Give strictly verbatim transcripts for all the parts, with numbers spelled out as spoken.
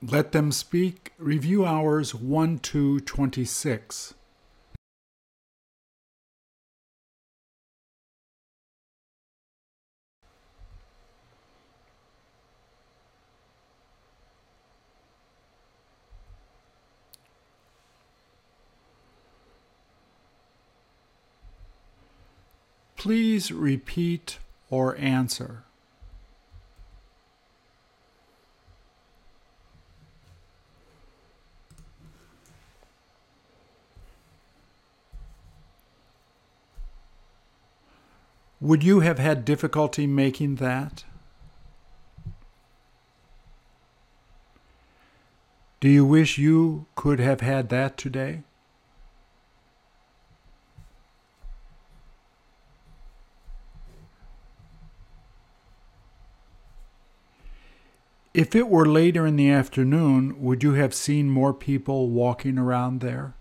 Let Them Speak, Review Hours one to twenty-six. Please repeat or answer. Would you have had difficulty making that? Do you wish you could have had that today? If it were later in the afternoon, would you have seen more people walking around there?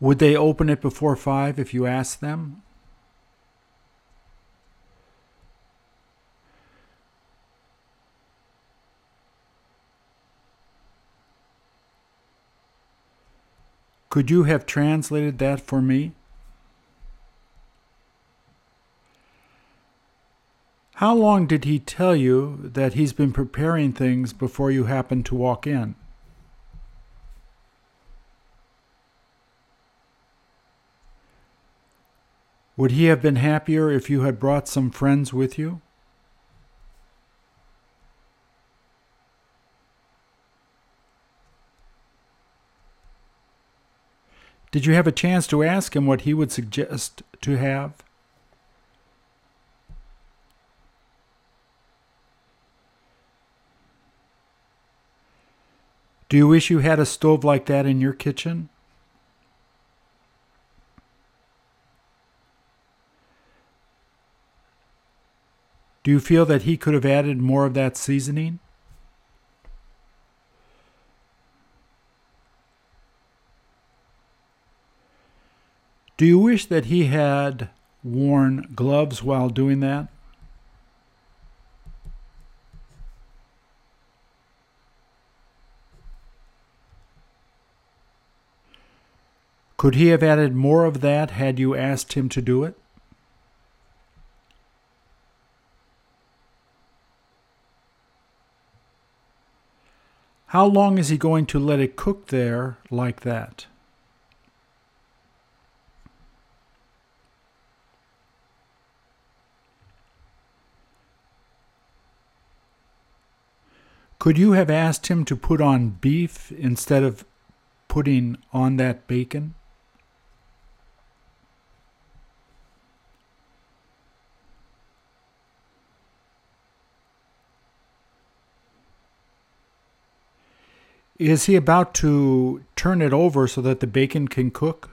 Would they open it before five if you asked them? Could you have translated that for me? How long did he tell you that he's been preparing things before you happened to walk in? Would he have been happier if you had brought some friends with you? Did you have a chance to ask him what he would suggest to have? Do you wish you had a stove like that in your kitchen? Do you feel that he could have added more of that seasoning? Do you wish that he had worn gloves while doing that? Could he have added more of that had you asked him to do it? How long is he going to let it cook there like that? Could you have asked him to put on beef instead of putting on that bacon? Is he about to turn it over so that the bacon can cook?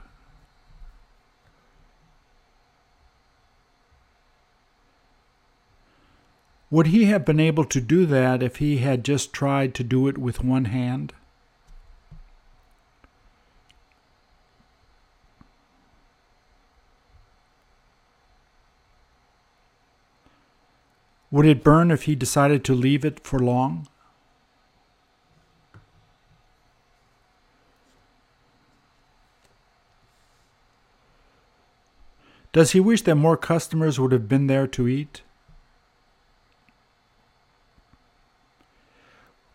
Would he have been able to do that if he had just tried to do it with one hand? Would it burn if he decided to leave it for long? Does he wish that more customers would have been there to eat?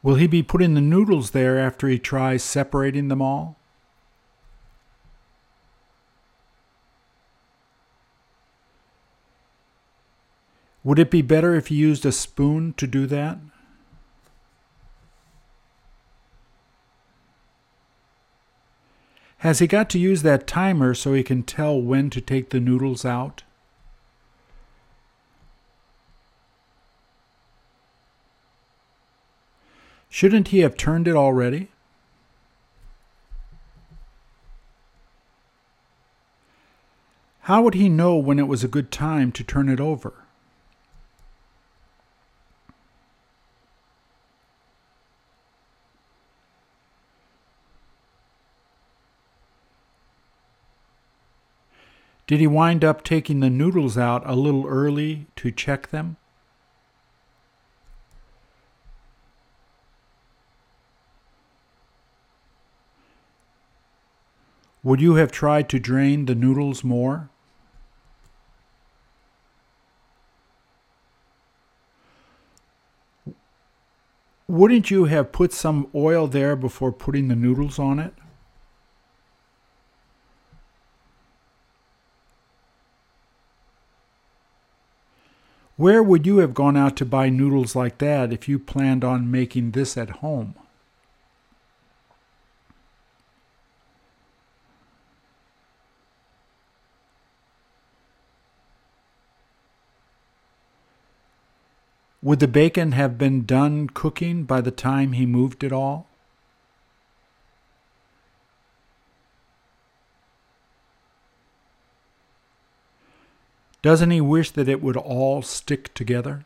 Will he be putting the noodles there after he tries separating them all? Would it be better if he used a spoon to do that? Has he got to use that timer so he can tell when to take the noodles out? Shouldn't he have turned it already? How would he know when it was a good time to turn it over? Did he wind up taking the noodles out a little early to check them? Would you have tried to drain the noodles more? Wouldn't you have put some oil there before putting the noodles on it? Where would you have gone out to buy noodles like that if you planned on making this at home? Would the bacon have been done cooking by the time he moved it all? Doesn't he wish that it would all stick together?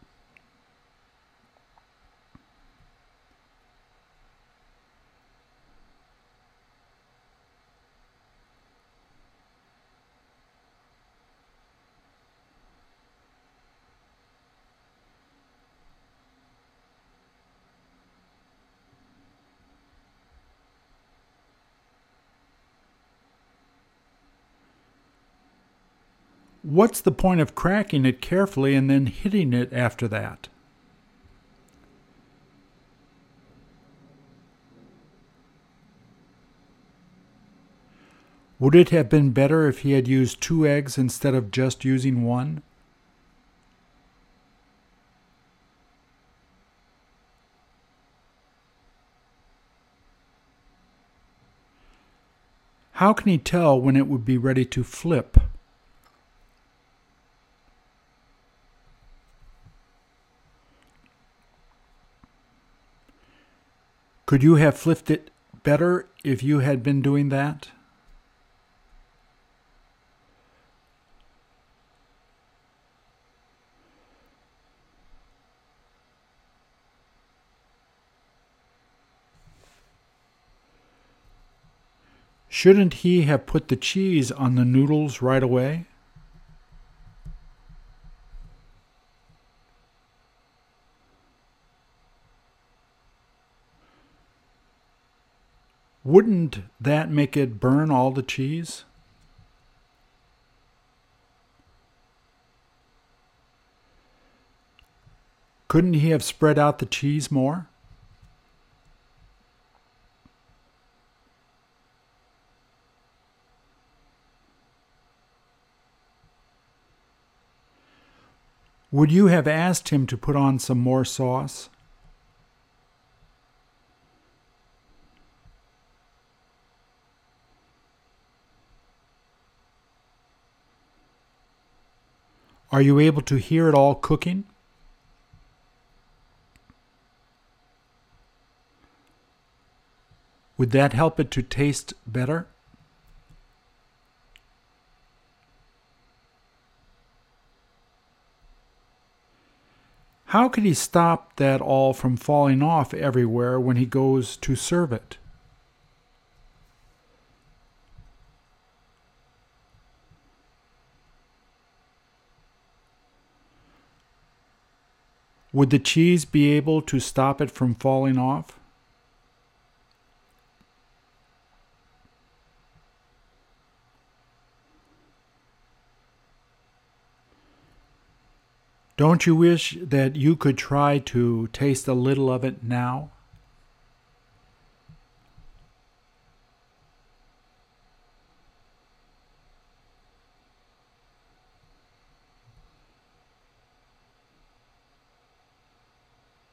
What's the point of cracking it carefully and then hitting it after that? Would it have been better if he had used two eggs instead of just using one? How can he tell when it would be ready to flip? Could you have flipped it better if you had been doing that? Shouldn't he have put the cheese on the noodles right away? Wouldn't that make it burn all the cheese? Couldn't he have spread out the cheese more? Would you have asked him to put on some more sauce? Are you able to hear it all cooking? Would that help it to taste better? How could he stop that all from falling off everywhere when he goes to serve it? Would the cheese be able to stop it from falling off? Don't you wish that you could try to taste a little of it now?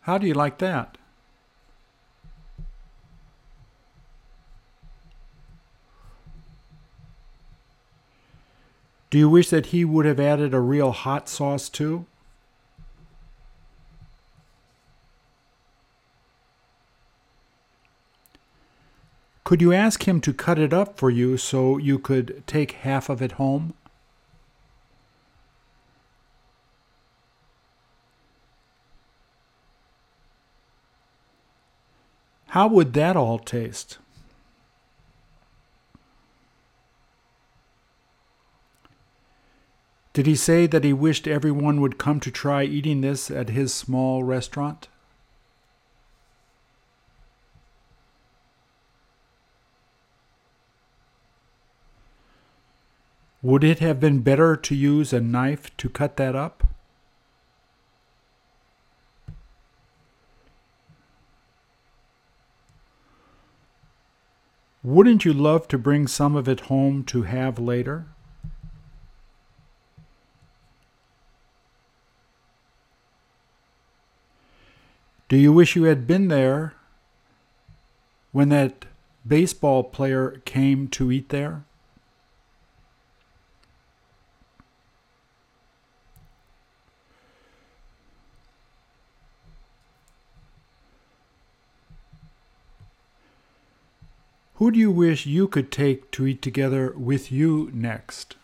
How do you like that? Do you wish that he would have added a real hot sauce too? Could you ask him to cut it up for you so you could take half of it home? How would that all taste? Did he say that he wished everyone would come to try eating this at his small restaurant? Would it have been better to use a knife to cut that up? Wouldn't you love to bring some of it home to have later? Do you wish you had been there when that baseball player came to eat there? Who do you wish you could take to eat together with you next?